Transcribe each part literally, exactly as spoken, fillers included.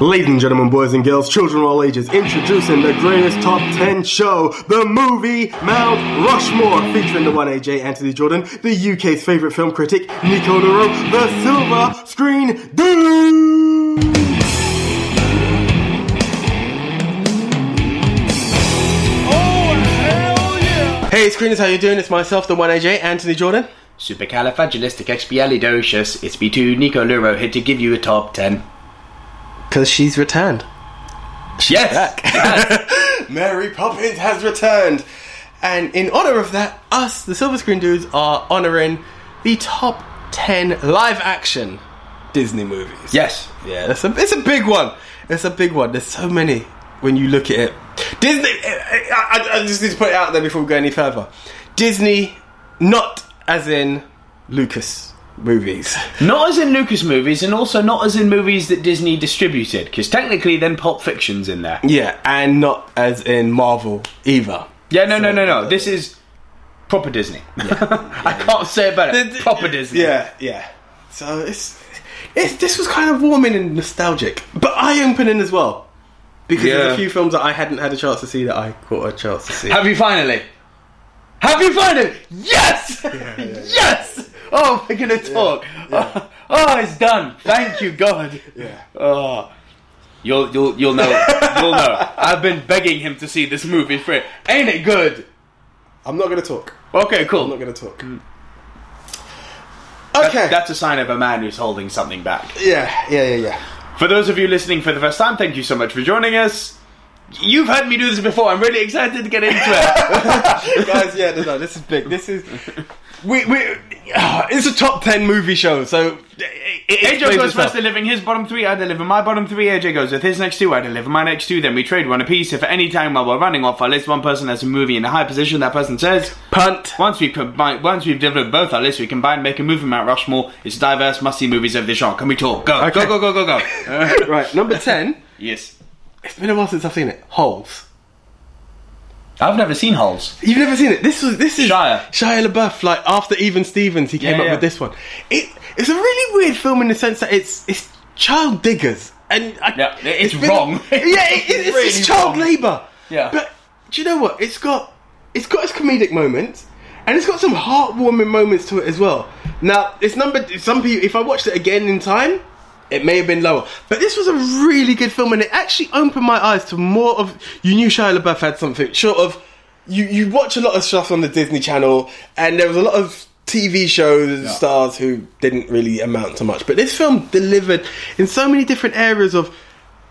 Ladies and gentlemen, boys and girls, children of all ages, introducing the greatest top ten show, the movie Mount Rushmore, featuring the one A J Anthony Jordan, the U K's favourite film critic, Nico Leroux, the Silver Screen Dude! Hey screeners, how you doing? It's myself, the one A J, Anthony Jordan. Supercalifragilisticexpialidocious, it's me too, Nico Leroux, here to give you a top ten. Because she's returned. She's yes! Back. Yes. Mary Poppins has returned. And in honour of that, us, the Silver Screen Dudes, are honouring the top ten live-action Disney movies. Yes. Yeah, that's a, it's a big one. It's a big one. There's so many when you look at it. Disney, I, I just need to put it out there before we go any further. Disney, not as in Lucas movies. Not as in Lucas movies, and also not as in movies that Disney distributed, because technically then Pulp Fiction's in there. Yeah, and not as in Marvel either. Yeah, no, so, no, no, no. This is proper Disney. Yeah, yeah. I can't say it better. Proper Disney. Yeah, yeah. So it's, it's this was kind of warming and nostalgic, but eye-opening as well. Because yeah. there's a few films that I hadn't had a chance to see that I caught a chance to see. Have you finally? Have you finally? Yes! Yeah, yeah, yeah. Yes! Oh, we're going to talk. Yeah, yeah. Oh, oh, it's done. Thank you, God. Yeah. Oh. You'll, you'll, you'll know. You'll know. I've been begging him to see this movie for it. Ain't it good? I'm not going to talk. Okay, cool. I'm not going to talk. Mm. Okay. That, that's a sign of a man who's holding something back. Yeah, yeah, yeah, yeah. For those of you listening for the first time, thank you so much for joining us. You've heard me do this before. I'm really excited to get into it. Guys, yeah, no, no, this is big. This is... we we uh, It's a top ten movie show, so... A J goes first, delivering his bottom three. I deliver my bottom three. A J goes with his next two. I deliver my next two. Then we trade one apiece. If at any time while we're running off our list, one person has a movie in a high position, that person says... Punt. Once we've, combined, once we've delivered both our lists, we combine, make a movie Mount Rushmore. It's diverse, must-see movies of the genre. Can we talk? Go, okay. go, go, go, go, go. Uh, right, number ten. Yes. It's been a while since I've seen it. Holes. I've never seen Holes. You've never seen it? This was this is Shia. Shia LaBeouf, like after Even Stevens, he came yeah, up yeah. with this one. It it's a really weird film in the sense that it's it's child diggers and I, yeah, it's, it's been, wrong. Yeah, it, it's, it's really just child labour. Yeah, but do you know what? It's got it's got its comedic moments and it's got some heartwarming moments to it as well. Now it's number some people. If I watched it again in time, it may have been lower, but this was a really good film, and it actually opened my eyes to more of. You knew Shia LaBeouf had something short of. You you watch a lot of stuff on the Disney Channel, and there was a lot of T V shows yeah. stars who didn't really amount to much, but this film delivered in so many different areas of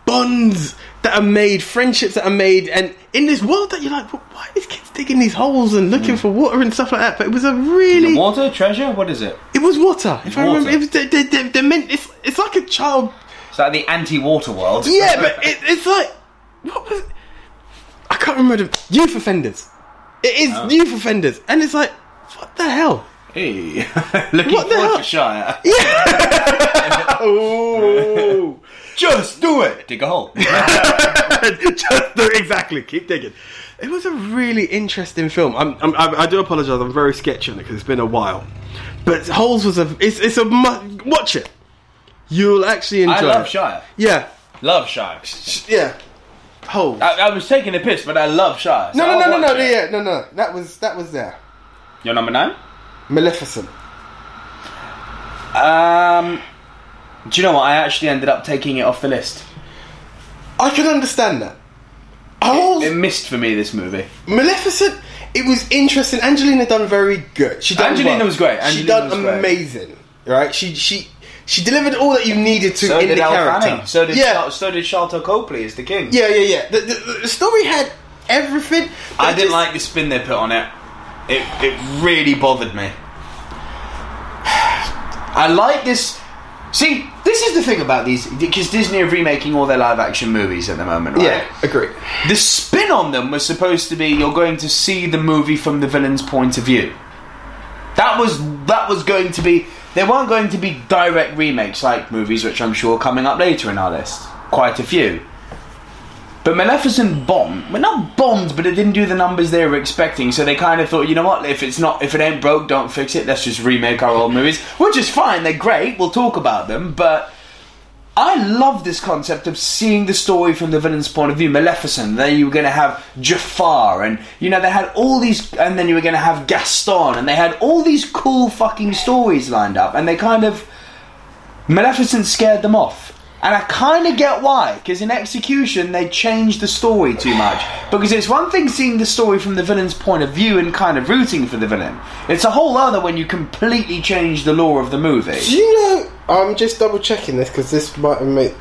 bonds that are made, friendships that are made, and in this world that you're like, well, why are these kids digging these holes and looking mm. for water and stuff like that? But it was a really water treasure. What is it? It was water. If it's I water. remember, it was, they, they, they, they meant it's it's like a child. It's like the anti-water world. Yeah, but it, it's like what was it? I can't remember. The, youth offenders. It is oh. youth offenders, and it's like what the hell? Hey, looking what forward for Shire. Yeah. Oh. Just do it! Dig a hole. Just do it, exactly. Keep digging. It was a really interesting film. I'm, I'm, I do apologise, I'm very sketchy on it because it's been a while. But Holes was a... It's, it's a... Watch it. You'll actually enjoy it. I love it. Shire. Yeah. Love Shire. Yeah. Holes. I, I was taking a piss, but I love Shire. So no, no, no, no, no, no, yeah, no, no. That was, that was there. Your number nine? Maleficent. Um... Do you know what? I actually ended up taking it off the list. I can understand that. Holes, it, it missed for me, this movie. Maleficent, it was interesting. Angelina done very good. She done Angelina well. was great. Angelina she done was amazing. Great. Right? She she she delivered all that you needed to so in the Elle character. Fanning. So did yeah. Char- so did Charlotte Copley as the king. Yeah, yeah, yeah. The, the, the story had everything. I didn't just... like the spin they put on it. It it really bothered me. I like this. See, this is the thing about these, because Disney are remaking all their live-action movies at the moment, right? Yeah, agree. The spin on them was supposed to be you're going to see the movie from the villain's point of view. That was that was going to be... There weren't going to be direct remakes like movies, which I'm sure are coming up later in our list. Quite a few. But Maleficent bombed. Well, not bombed, but it didn't do the numbers they were expecting. So they kind of thought, you know what? If it's not, if it ain't broke, don't fix it. Let's just remake our old movies, which is fine. They're great. We'll talk about them. But I love this concept of seeing the story from the villain's point of view. Maleficent, then you were going to have Jafar, and, you know, they had all these, and then you were going to have Gaston, and they had all these cool fucking stories lined up, and they kind of, Maleficent scared them off. And I kind of get why, because in execution they changed the story too much. Because it's one thing seeing the story from the villain's point of view and kind of rooting for the villain. It's a whole other when you completely change the lore of the movie. Do you know, I'm just double checking this, because this might make...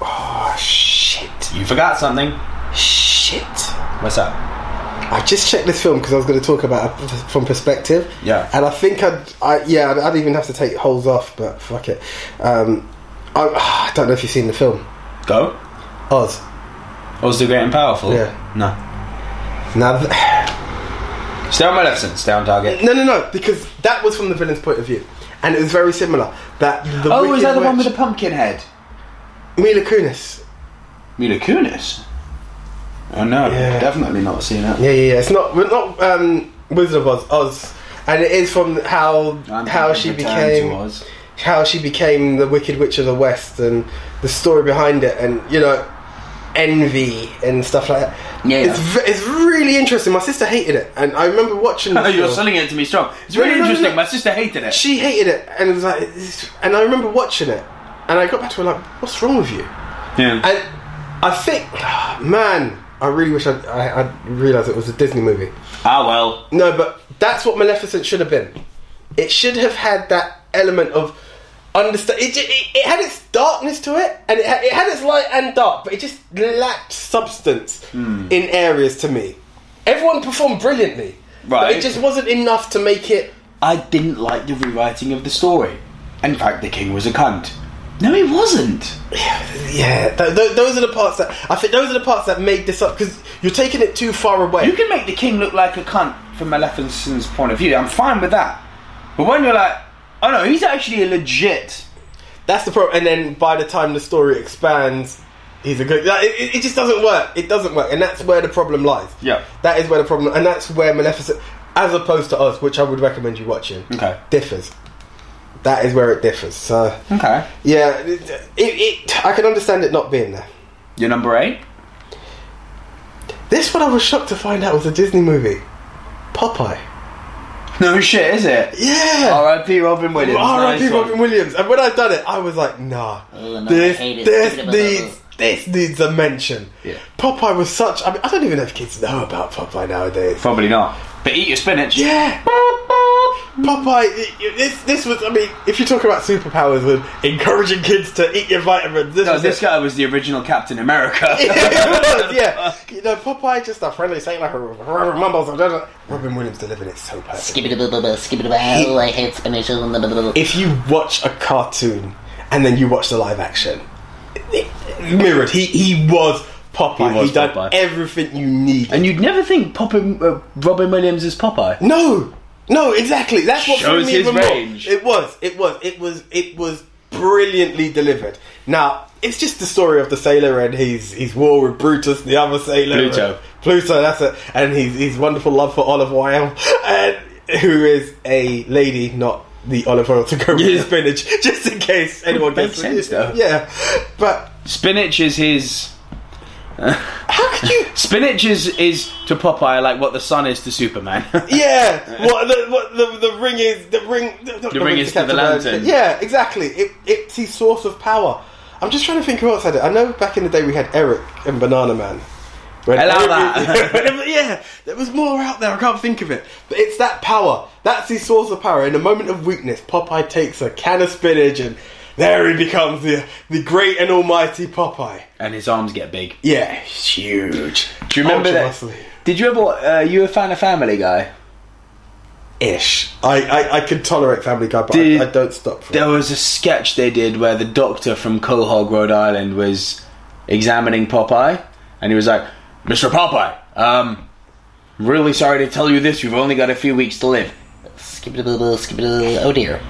Oh, shit. You forgot something. Shit. What's up? I just checked this film because I was going to talk about it from perspective. Yeah. And I think I'd... I, yeah, I'd even have to take holes off, but fuck it. Um... I don't know if you've seen the film. Go. Oz. Oz the Great and Powerful? Yeah. No. Now. Th- Stay on Maleficent. Stay on target. No, no, no. Because that was from the villain's point of view. And it was very similar. That the Oh, was that the witch, one with the pumpkin head? Mila Kunis. Mila Kunis? Oh, no. Yeah. Definitely not seen that. Yeah, yeah, yeah. It's not... We're not um, Wizard of Oz. Oz. And it is from how I'm how she became... Oz. How she became the Wicked Witch of the West and the story behind it, and, you know, envy and stuff like that. Yeah, yeah. It's, v- it's really interesting. My sister hated it, and I remember watching. Oh, you're selling it to me strong. It's really no, no, interesting. No, no. My sister hated it. She hated it, and it was like, and I remember watching it, and I got back to her like, "What's wrong with you?" Yeah, and I think, oh, man, I really wish I I, I realised it was a Disney movie. Ah, well, no, but that's what Maleficent should have been. It should have had that element of. Understand? It, it, it had its darkness to it, and it had, it had its light and dark, but it just lacked substance mm. in areas to me. Everyone performed brilliantly, right. But it just wasn't enough to make it. I didn't like the rewriting of the story. In fact, the king was a cunt. No, he wasn't. Yeah, yeah th- th- those are the parts that I think. Those are the parts that made this up, because you're taking it too far away. You can make the king look like a cunt from Maleficent's point of view. I'm fine with that, but when you're like. Oh no, he's actually a legit. That's the problem. And then by the time the story expands, he's a good. It, it just doesn't work. It doesn't work, and that's where the problem lies. Yeah, that is where the problem, and that's where Maleficent, as opposed to Oz, which I would recommend you watching, okay, differs. That is where it differs. So okay, yeah, it. it, it I can understand it not being there. Your number eight. This one I was shocked to find out was a Disney movie, Popeye. No shit, is it? Yeah. R I P Robin Williams. R I P Nice Robin one. Williams. And when I done it, I was like, nah. Ooh, no, this this needs this needs a mention. Yeah. Popeye was such. I mean, I don't even know if kids know about Popeye nowadays. Probably not. But eat your spinach. Yeah. Popeye. It, this this was. I mean, if you talk about superpowers with encouraging kids to eat your vitamins, this, no, was this guy was the original Captain America. Yeah, yeah. You know, Popeye just a friendly sailor who mumbles. Robin Williams delivering it so perfectly. Skibidi-boo-boo-boo, I hate spinach. If you watch a cartoon and then you watch the live action, mirrored. He he was. Popeye, he, he done Popeye. Everything you need, and you'd never think Poppin, uh, Robin Williams is Popeye. No, no, exactly. That's what shows me his range. More. It was, it was, it was, it was brilliantly delivered. Now it's just the story of the sailor, and he's he's war with Brutus, the other sailor, Pluto, Pluto. That's it, and he's his wonderful love for Olive Oyl, and who is a lady, not the olive oil to go with yeah. the spinach, just in case anyone gets it. Yeah, but spinach is his. How could you? Spinach is, is to Popeye like what the sun is to Superman. Yeah, what the what the, the ring is the ring. The, the, the ring is to the lantern. Yeah, exactly. It it's his source of power. I'm just trying to think who else had it. I know back in the day we had Eric and Banana Man. When Allow that. It, yeah, there was more out there. I can't think of it. But it's that power. That's his source of power. In a moment of weakness, Popeye takes a can of spinach and. There he becomes the the great and almighty Popeye, and his arms get big. Yeah, huge. Do you remember that? Did you ever? Uh, you were a fan of Family Guy? Ish. I, I, I could tolerate Family Guy, but did, I, I don't stop. For there it. was a sketch they did where the doctor from Quahog, Rhode Island, was examining Popeye, and he was like, "Mister Popeye, um, I'm really sorry to tell you this. You've only got a few weeks to live." Skip it a little, skip it a little. Oh dear.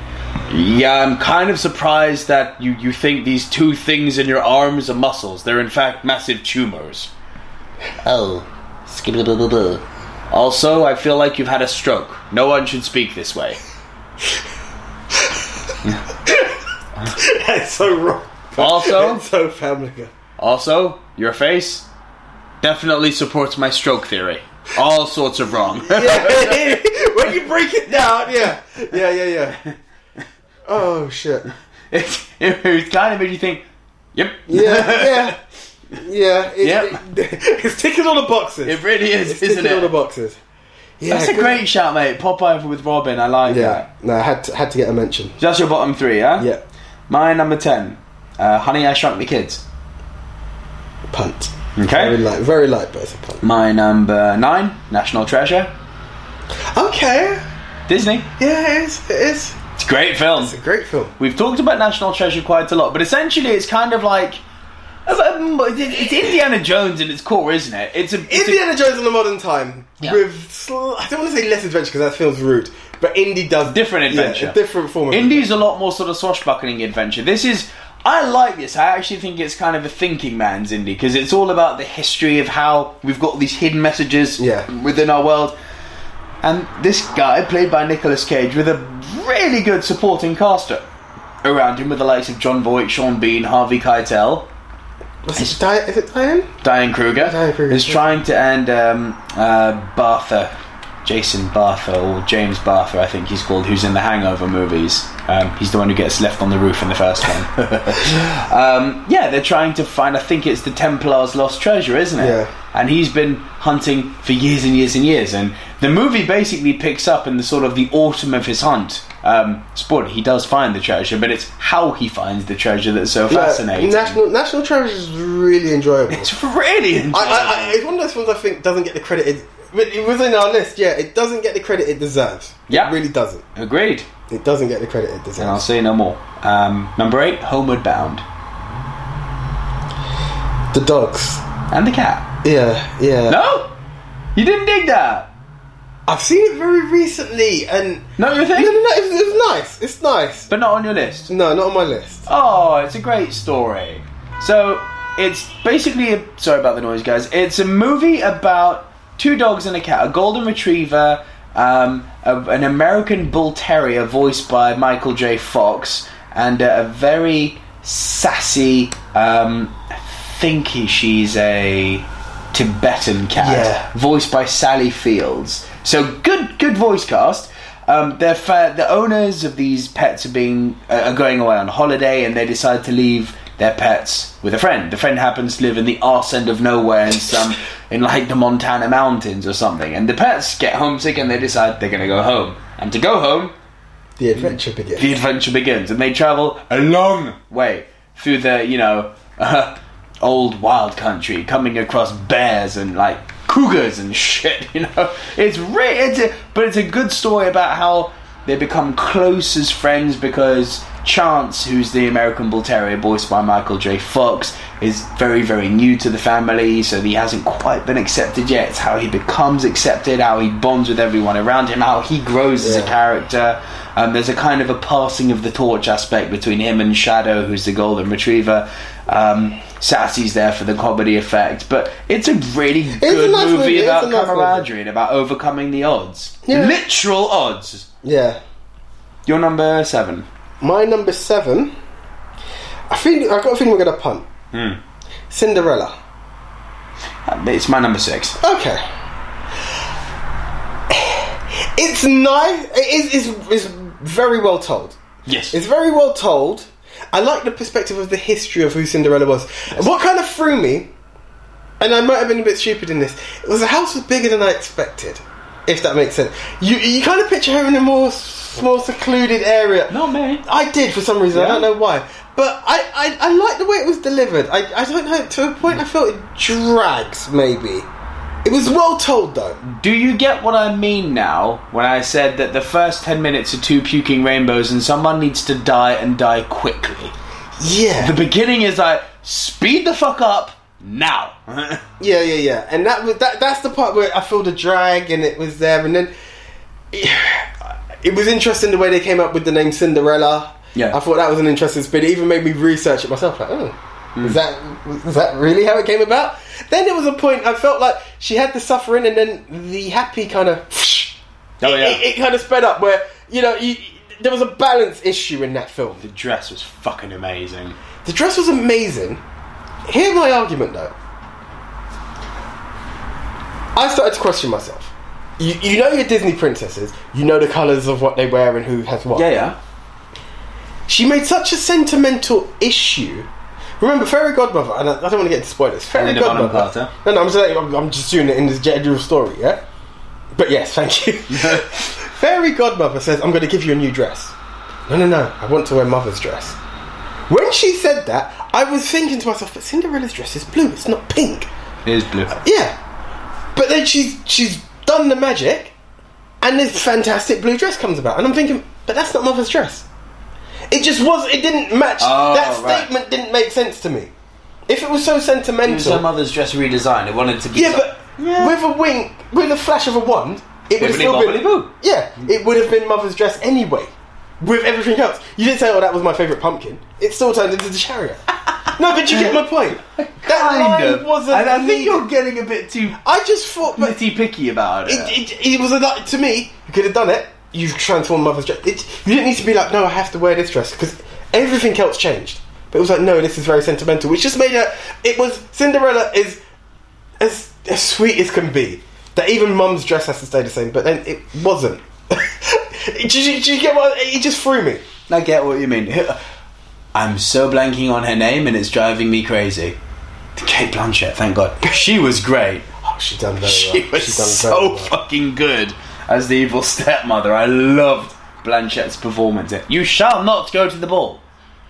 Yeah, I'm kind of surprised that you, you think these two things in your arms are muscles. They're in fact massive tumours. Oh. Skibidi-boo-boo-boo. Also, I feel like you've had a stroke. No one should speak this way. That's so wrong. Also, it's so Family Guy. Also, your face definitely supports my stroke theory. All sorts of wrong. Yeah, when you break it down, yeah, yeah, yeah, yeah. Oh shit! It, it, it kind of made you think. Yep. Yeah, yeah. Yeah, it, yep. it, it, it's ticking all the boxes. It really is, it's isn't it? Ticking all the boxes. Yeah, that's a great shout, mate. Popeye with Robin, I like yeah. that. No, I had to, had to get a mention. That's your bottom three, huh? Yeah. My number ten, uh, Honey, I Shrunk the Kids. Punt. Okay. Very light, very light, but it's a punt. My number nine, National Treasure. Okay. Disney. Yeah, it is. It is. It's a great film. It's a great film. We've talked about National Treasure quite a lot, but essentially it's kind of like... It's Indiana Jones in its core, isn't it? It's, a, it's Indiana a... Jones in the modern time. Yeah. With sl- I don't want to say less adventure because that feels rude, but Indy does different adventure, yeah, a different form of Indy's adventure. A lot more sort of swashbuckling adventure. This is, I like this. I actually think it's kind of a thinking man's Indy because it's all about the history of how we've got these hidden messages yeah. within our world. And this guy, played by Nicolas Cage, with a really good supporting cast around him, with the likes of John Voight, Sean Bean, Harvey Keitel. Is it, Di- is it Diane? Diane Kruger. Diane Kruger. Is trying to end um, uh, Bartha, Jason Bartha, or James Bartha, I think he's called, who's in the Hangover movies. Um, he's the one who gets left on the roof in the first one. um, yeah, they're trying to find, I think it's the Templar's lost treasure, isn't it? Yeah. And he's been hunting for years and years and years. And the movie basically picks up in the sort of the autumn of his hunt. Um, spoiler, he does find the treasure, but it's how he finds the treasure that's so yeah, fascinating. National, National Treasure is really enjoyable. It's really enjoyable. I, I, I, it's one of those ones I think doesn't get the credit it, it was in our list, yeah, it doesn't get the credit it deserves. Yeah. It really doesn't. Agreed. It doesn't get the credit it deserves. And I'll say no more. Um, number eight, Homeward Bound. The dogs. And the cat. Yeah, yeah. No? You didn't dig that? I've seen it very recently, and not your thing. No, no, no. It's, it's nice. It's nice, but not on your list. No, not on my list. Oh, it's a great story. So it's basically a, sorry about the noise, guys. It's a movie about two dogs and a cat, a golden retriever, um, a, an American bull terrier, voiced by Michael J. Fox, and a, a very sassy. Um, I think he, she's a Tibetan cat, yeah. voiced by Sally Fields. So good, good voice cast. Um, they're fa- the owners of these pets are being uh, are going away on holiday, and they decide to leave their pets with a friend. The friend happens to live in the arse end of nowhere in some in like the Montana mountains or something. And the pets get homesick, and they decide they're going to go home. And to go home, the adventure begins. The adventure begins, and they travel a long way through the you know uh, old wild country, coming across bears and like. Cougars and shit, you know. It's re- it's a, but it's a good story about how they become close as friends because Chance, who's the American Bull Terrier voiced by Michael J. Fox, is very, very new to the family, so he hasn't quite been accepted yet. It's how he becomes accepted, how he bonds with everyone around him, how he grows yeah. as a character. Um, there's a kind of a passing of the torch aspect between him and Shadow, who's the golden retriever. Um, Sassy's there for the comedy effect, but it's a really it's good a nice movie, movie about nice camaraderie movie. And about overcoming the odds. Yeah. Literal odds. Yeah. Your number seven. My number seven. I think I got a feeling we're going to punt. Mm. Cinderella. It's my number six. Okay. It's nice. It is. It's, it's very well told. Yes. It's very well told. I like the perspective of the history of who Cinderella was. Yes. What kind of threw me, and I might have been a bit stupid in this, was the house was bigger than I expected, if that makes sense. You you kind of picture her in a more small, secluded area. Not me. I did, for some reason. Yeah. I don't know why. But I, I, I like the way it was delivered. I, I don't know. To a point, I felt it drags, maybe. It was well told, though. Do you get what I mean now when I said that the first ten minutes are two puking rainbows and someone needs to die and die quickly? Yeah. The beginning is like, speed the fuck up now. yeah, yeah, yeah. And that was that. That's the part where I feel the drag and it was there. And then it was interesting the way they came up with the name Cinderella. Yeah. I thought that was an interesting spin. It even made me research it myself. Like, oh. Is that, is that really how it came about? Then there was a point I felt like she had the suffering and then the happy kind of... Oh, yeah. It, it kind of sped up where, you know, you, there was a balance issue in that film. The dress was fucking amazing. The dress was amazing. Here's my argument, though. I started to question myself. You, you know your Disney princesses. You know the colours of what they wear and who has what. Yeah, yeah. She made such a sentimental issue. Remember, Fairy Godmother, and I, I don't want to get into spoilers. Fairy Godmother. No, no, I'm just, I'm, I'm just doing it in this general story, yeah? But yes, thank you. Fairy Godmother says, I'm going to give you a new dress. No, no, no, I want to wear Mother's dress. When she said that, I was thinking to myself, but Cinderella's dress is blue, it's not pink. It is blue. Uh, yeah. But then she's, she's done the magic, and this fantastic blue dress comes about. And I'm thinking, but that's not Mother's dress. It just was, it didn't match. Oh, that statement right. didn't make sense to me. If it was so sentimental. It was her mother's dress redesign, it wanted to be. Yeah, so, but yeah. with a wink, with a flash of a wand, it would have still been. Boo. Yeah, it would have been Mother's dress anyway, with everything else. You didn't say, oh, that was my favourite pumpkin. It still turned into the chariot. No, but you get my point. That kind of wasn't. And I think you're getting a bit too. I just thought. Nitty picky about it. It, it, it was a, to me, you could have done it. You've transformed Mother's dress. It, you didn't need to be like, no, I have to wear this dress, because everything else changed. But it was like, no, this is very sentimental, which just made her. It was Cinderella is as as sweet as can be. That even Mum's dress has to stay the same, but then it wasn't. Did you, you get what? It just threw me. I get what you mean. I'm so blanking on her name, and it's driving me crazy. Cate Blanchett, thank God, she was great. Oh, she done very well. She was she done so well. fucking good. As the evil stepmother, I loved Blanchett's performance. You shall not go to the ball.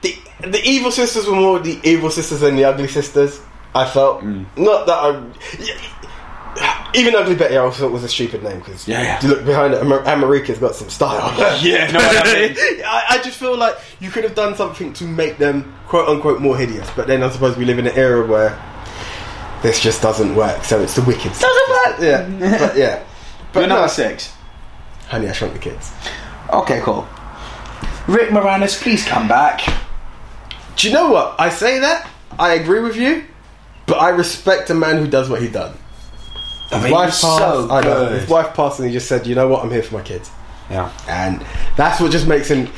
The the evil sisters were more the evil sisters than the ugly sisters, I felt. Mm. Not that I... Even Ugly Betty I also thought was a stupid name, because yeah, yeah. you look behind it, America's got some style. Yeah, no, I mean. I, I just feel like you could have done something to make them, quote-unquote, more hideous. But then I suppose we live in an era where this just doesn't work, so it's the wicked stuff. Doesn't work! Yeah, but yeah. But You're no. number six. Honey, I Shrunk the Kids. Okay, cool. Rick Moranis, please come back. Do you know what? I say that, I agree with you, but I respect a man who does what he done. His I mean, wife passed, so I know. His wife passed and he just said, you know what, I'm here for my kids. Yeah. And that's what just makes him...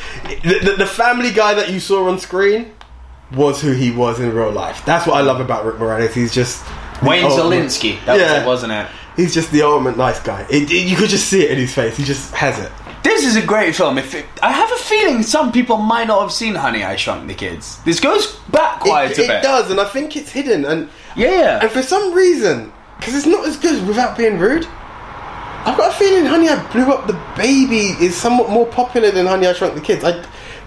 The, the, the family guy that you saw on screen was who he was in real life. That's what I love about Rick Moranis. He's just... Wayne Szalinski. That yeah. was it, wasn't it? He's just the ultimate nice guy. It, it, you could just see it in his face. He just has it. This is a great film. If it, I have a feeling some people might not have seen Honey, I Shrunk the Kids. This goes back quite it, a it bit. It does, and I think it's hidden. And yeah, and for some reason, because it's not as good without being rude. I've got a feeling Honey, I Blew Up the Baby is somewhat more popular than Honey, I Shrunk the Kids. I,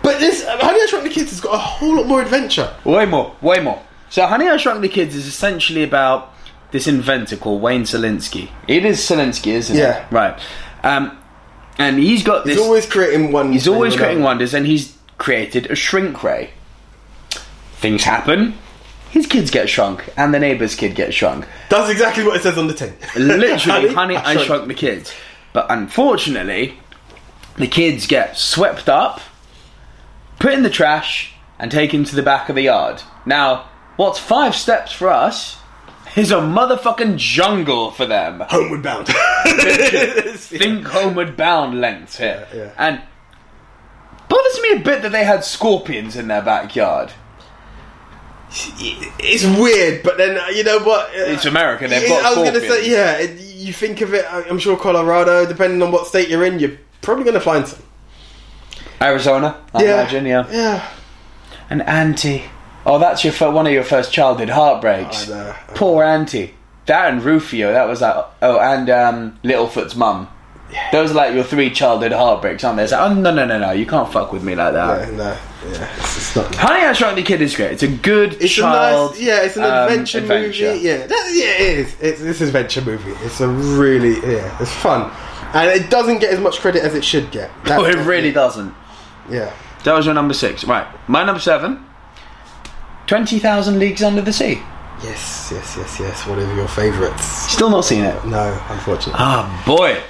but this Honey, I Shrunk the Kids has got a whole lot more adventure. Way more, way more. So Honey, I Shrunk the Kids is essentially about this inventor called Wayne Szalinski. It is Szalinski, isn't yeah. it? Yeah. Right. Um, and he's got this... He's always creating wonders. He's always creating wonders, and he's created a shrink ray. Things happen. His kids get shrunk, and the neighbour's kid gets shrunk. That's exactly what it says on the tin. Literally, Honey, I, I shrunk. shrunk the Kids. But unfortunately, the kids get swept up, put in the trash, and taken to the back of the yard. Now, what's five steps for us... It's a motherfucking jungle for them. Homeward Bound. Think Homeward Bound lengths here. Yeah, yeah. And bothers me a bit that they had scorpions in their backyard. It's weird, but then, you know what? It's America, they've got scorpions. I was going to say, yeah, you think of it, I'm sure Colorado, depending on what state you're in, you're probably going to find some. Arizona, I yeah. imagine, yeah. Yeah. An auntie. Oh, that's your one of your first childhood heartbreaks. Oh, I know. Poor auntie. That and Rufio, that was like... Oh, and um, Littlefoot's mum. Yeah. Those are like your three childhood heartbreaks, aren't they? It's like, oh, no, no, no, no, you can't fuck with me like that. No, no, yeah. It's, it's not... Honey, I Shrunk the Kid is great. It's a good it's child... It's a nice... Yeah, it's an um, adventure, adventure movie. Yeah, that, yeah it is. It's, it's an adventure movie. It's a really... Yeah, it's fun. And it doesn't get as much credit as it should get. That, oh, it really yeah. doesn't. Yeah. That was your number six. Right. My number seven... twenty thousand Leagues Under the Sea. Yes, yes, yes, yes. One of your favourites. Still not seen it? No, unfortunately. Ah, boy.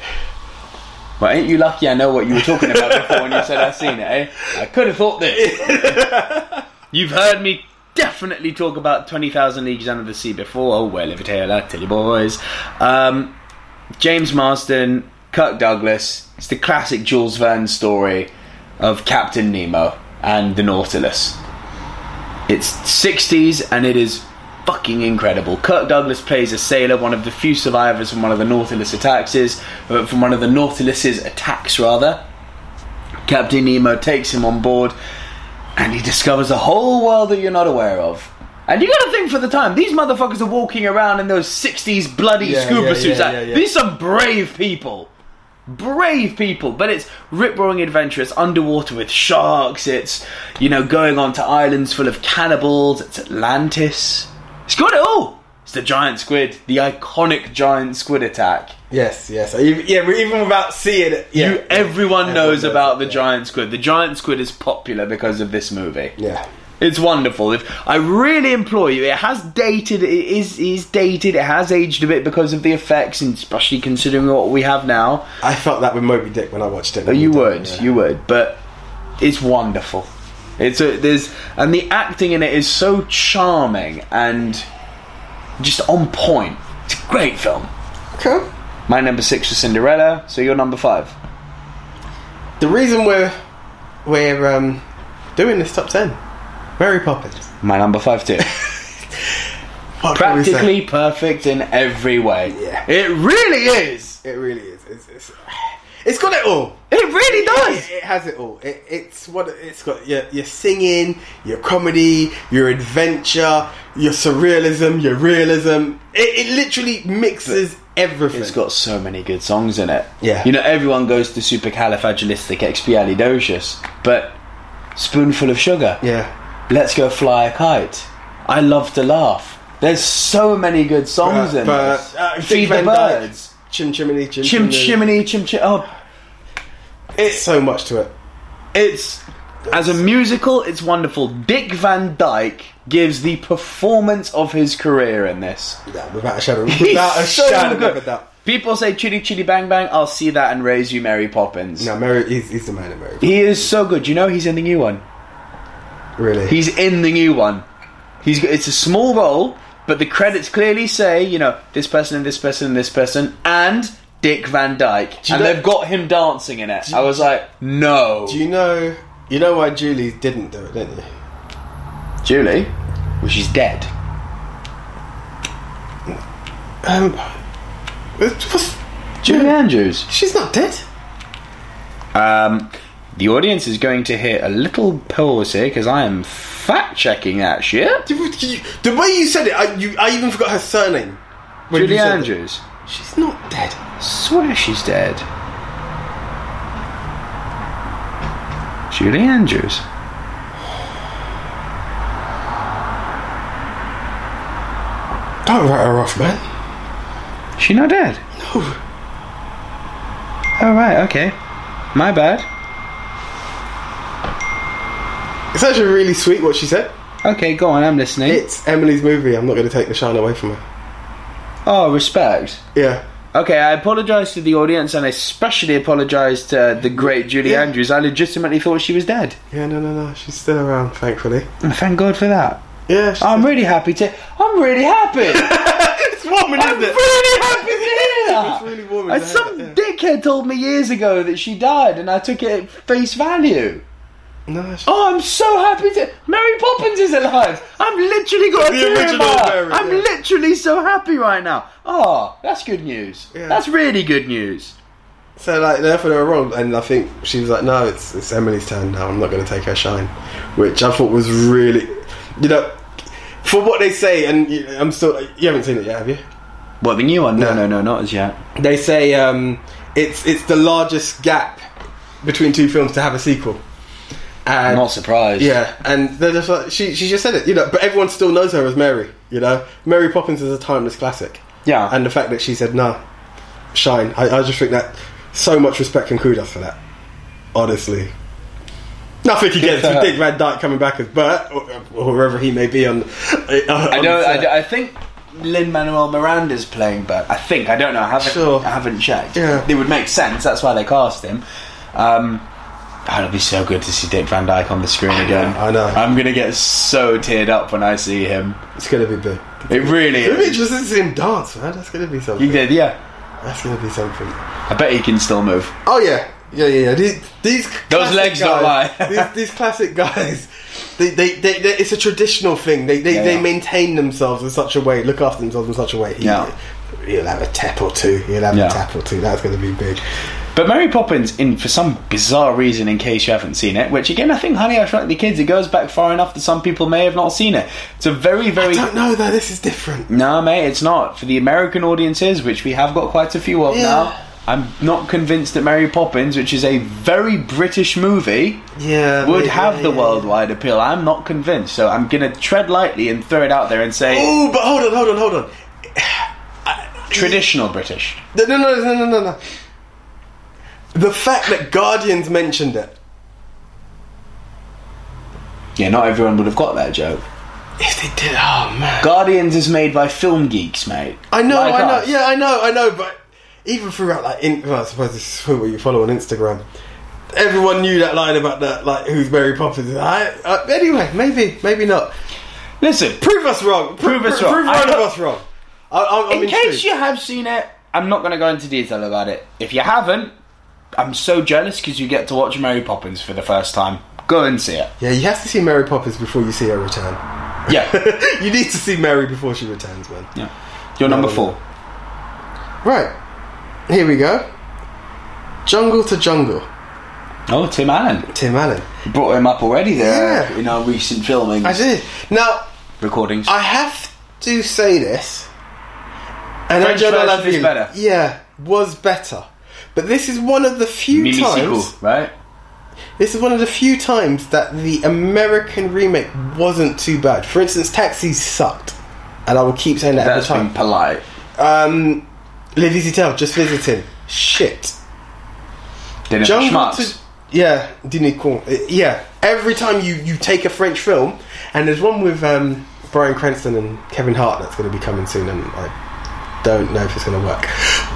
Well, ain't you lucky I know what you were talking about before when you said I've seen it, eh? I could have thought this. You've heard me definitely talk about twenty thousand Leagues Under the Sea before. Oh, well, if a tale I tell you, boys. Um, James Marsden, Kirk Douglas. It's the classic Jules Verne story of Captain Nemo and the Nautilus. It's sixties and it is fucking incredible. Kirk Douglas plays a sailor, one of the few survivors from one of the Nautilus attacks, from one of the Nautilus's attacks rather. Captain Nemo takes him on board and he discovers a whole world that you're not aware of. And you gotta think for the time, these motherfuckers are walking around in those sixties bloody yeah, scuba yeah, suits. Yeah, yeah, yeah. These are some brave people. Brave people, but it's rip-roaring adventure. It's underwater with sharks. It's, you know, going on to islands full of cannibals. It's Atlantis. It's got it all. It's the giant squid, the iconic giant squid attack. Yes, yes. Yeah, even without seeing it, yeah. you, everyone yeah, knows everyone about the yeah. giant squid. The giant squid is popular because of this movie. Yeah. It's wonderful. If I really implore you, it has dated, it is is dated, it has aged a bit because of the effects, and especially considering what we have now. I felt that with Moby Dick when I watched it. Oh, you would, yeah. you would, but it's wonderful. It's a, there's and the acting in it is so charming and just on point. It's a great film. Okay. My number six was Cinderella, so you're number five. The reason we're we're um, doing this top ten. Mary Poppins. My number five too. Practically perfect in every way. Yeah. It really is. It really is. It's, it's, it's got it all. It really does. It, it has it all. It, it's what it's got. Your, your singing, your comedy, your adventure, your surrealism, your realism. It, it literally mixes everything. It's got so many good songs in it. Yeah. You know, everyone goes to Supercalifragilisticexpialidocious, but Spoonful of Sugar. Yeah. Let's Go Fly a Kite. I Love to Laugh. There's so many good songs uh, in but, this. Uh, Feed the Birds. Chim Chimney, Chim Chim Chimney, Chim Chim. Oh, it's so much to it. It's as a musical, it's wonderful. Dick Van Dyke gives the performance of his career in this. Yeah, without a shadow, without a so shadow of a doubt. People say Chitty Chitty Bang Bang. I'll see that and raise you, Mary Poppins. No, Mary, he's, he's the man of Mary Poppins. He is so good. You know, he's in the new one. Really? He's in the new one. He's got, it's a small role, but the credits clearly say, you know, this person and this person and this person and Dick Van Dyke. And know, they've got him dancing in it. You, I was like, no. Do you know you know why Julie didn't do it, didn't you? Julie? Well, she's dead. Um what's Julie Andrews? She's not dead. Um The audience is going to hear a little pause here because I am fact-checking that shit. The way you said it, I, you, I even forgot her surname. Julie Andrews. That. She's not dead. I swear she's dead. Julie Andrews. Don't write her off, man. She not dead? No. Oh, right, okay. My bad. It's actually really sweet what she said. Okay, go on, I'm listening. It's Emily's movie. I'm not going to take the shine away from her. Oh, respect. Yeah. Okay, I apologise to the audience and I especially apologise to the great Julie yeah. Andrews. I legitimately thought she was dead. Yeah, no, no, no. She's still around, thankfully. And thank God for that. Yeah. I'm still... really happy to... I'm really happy. It's warming, isn't I'm it? I'm really happy to hear that. It's really warming. And some yeah. dickhead told me years ago that she died and I took it at face value. No, oh, I'm so happy to... Mary Poppins is alive. I'm literally got the a tear in my eye. I'm yeah. literally so happy right now. Oh, that's good news. Yeah. That's really good news. So, like, therefore they were wrong. And I think she was like, no, it's, it's Emily's turn now. I'm not going to take her shine. Which I thought was really... You know, for what they say, and I'm still... You haven't seen it yet, have you? What, the new one? No, no, no, no not as yet. They say um, it's it's the largest gap between two films to have a sequel. And, I'm not surprised. Yeah, and they're just like, she, she just said it, you know. But everyone still knows her as Mary, you know. Mary Poppins is a timeless classic. Yeah. And the fact that she said, no, shine. I, I just think that so much respect and kudos for that. Honestly. Nothing against Dick Van Dyke coming back as Bert, or, or wherever he may be on... on I don't... I, don't I think Lin-Manuel Miranda's playing Bert. I think. I don't know. I haven't, sure. I haven't checked. Yeah. It would make sense. That's why they cast him. Um... It'll be so good to see Dick Van Dyke on the screen again. I know. I know. I'm going to get so teared up when I see him. It's going to be big. It really is. It'll be interesting to see him dance, man. That's going to be something. You did, yeah. That's going to be something. I bet he can still move. Oh, yeah. Yeah, yeah, yeah. These, these Those legs guys, don't lie. these, these classic guys, They, they, they, they, it's a traditional thing. They, they, yeah, they yeah. maintain themselves in such a way, look after themselves in such a way. He, yeah, he'll have a tap or two. He'll have yeah. a tap or two. That's going to be big. But Mary Poppins, in for some bizarre reason, in case you haven't seen it, which again I think Honey I Shrunk the Kids, it goes back far enough that some people may have not seen it. It's a very, very. I don't know though. This is different. No, mate, it's not for the American audiences, which we have got quite a few of yeah. now. I'm not convinced that Mary Poppins, which is a very British movie, yeah, would yeah, have the yeah, worldwide yeah. appeal. I'm not convinced, so I'm going to tread lightly and throw it out there and say... Oh, but hold on, hold on, hold on. Traditional British. No, no, no, no, no, no. The fact that Guardians mentioned it. Yeah, not everyone would have got that joke. If they did, oh, man. Guardians is made by film geeks, mate. I know, like I know, us. yeah, I know, I know, but... Even throughout, like, in, well, I suppose this is what you follow on Instagram. Everyone knew that line about that, like, who's Mary Poppins. I, I, anyway, maybe, maybe not. Listen, prove us wrong. Prove, prove us wrong. Prove one of us wrong. I, I'm, I'm in intrigued. Case you have seen it, I'm not going to go into detail about it. If you haven't, I'm so jealous because you get to watch Mary Poppins for the first time. Go and see it. Yeah, you have to see Mary Poppins before you see her return. Yeah, you need to see Mary before she returns, man. Yeah, you're no, number four. Right. Here we go. Jungle to Jungle. Oh, Tim Allen. Tim Allen. You brought him up already there yeah. in our recent filming. I did. Now, recordings. I have to say this. And French version is better. Yeah, was better. But this is one of the few Mimi times, sequel, right? This is one of the few times that the American remake wasn't too bad. For instance, Taxi sucked, and I will keep saying that That's every time. Being polite. Um. Les Visiteurs, Just Visiting. Shit. Dinner for Schmucks. Yeah, Dîner con. Yeah, every time you, you take a French film, and there's one with um, Bryan Cranston and Kevin Hart that's going to be coming soon, and I don't know if it's going to work.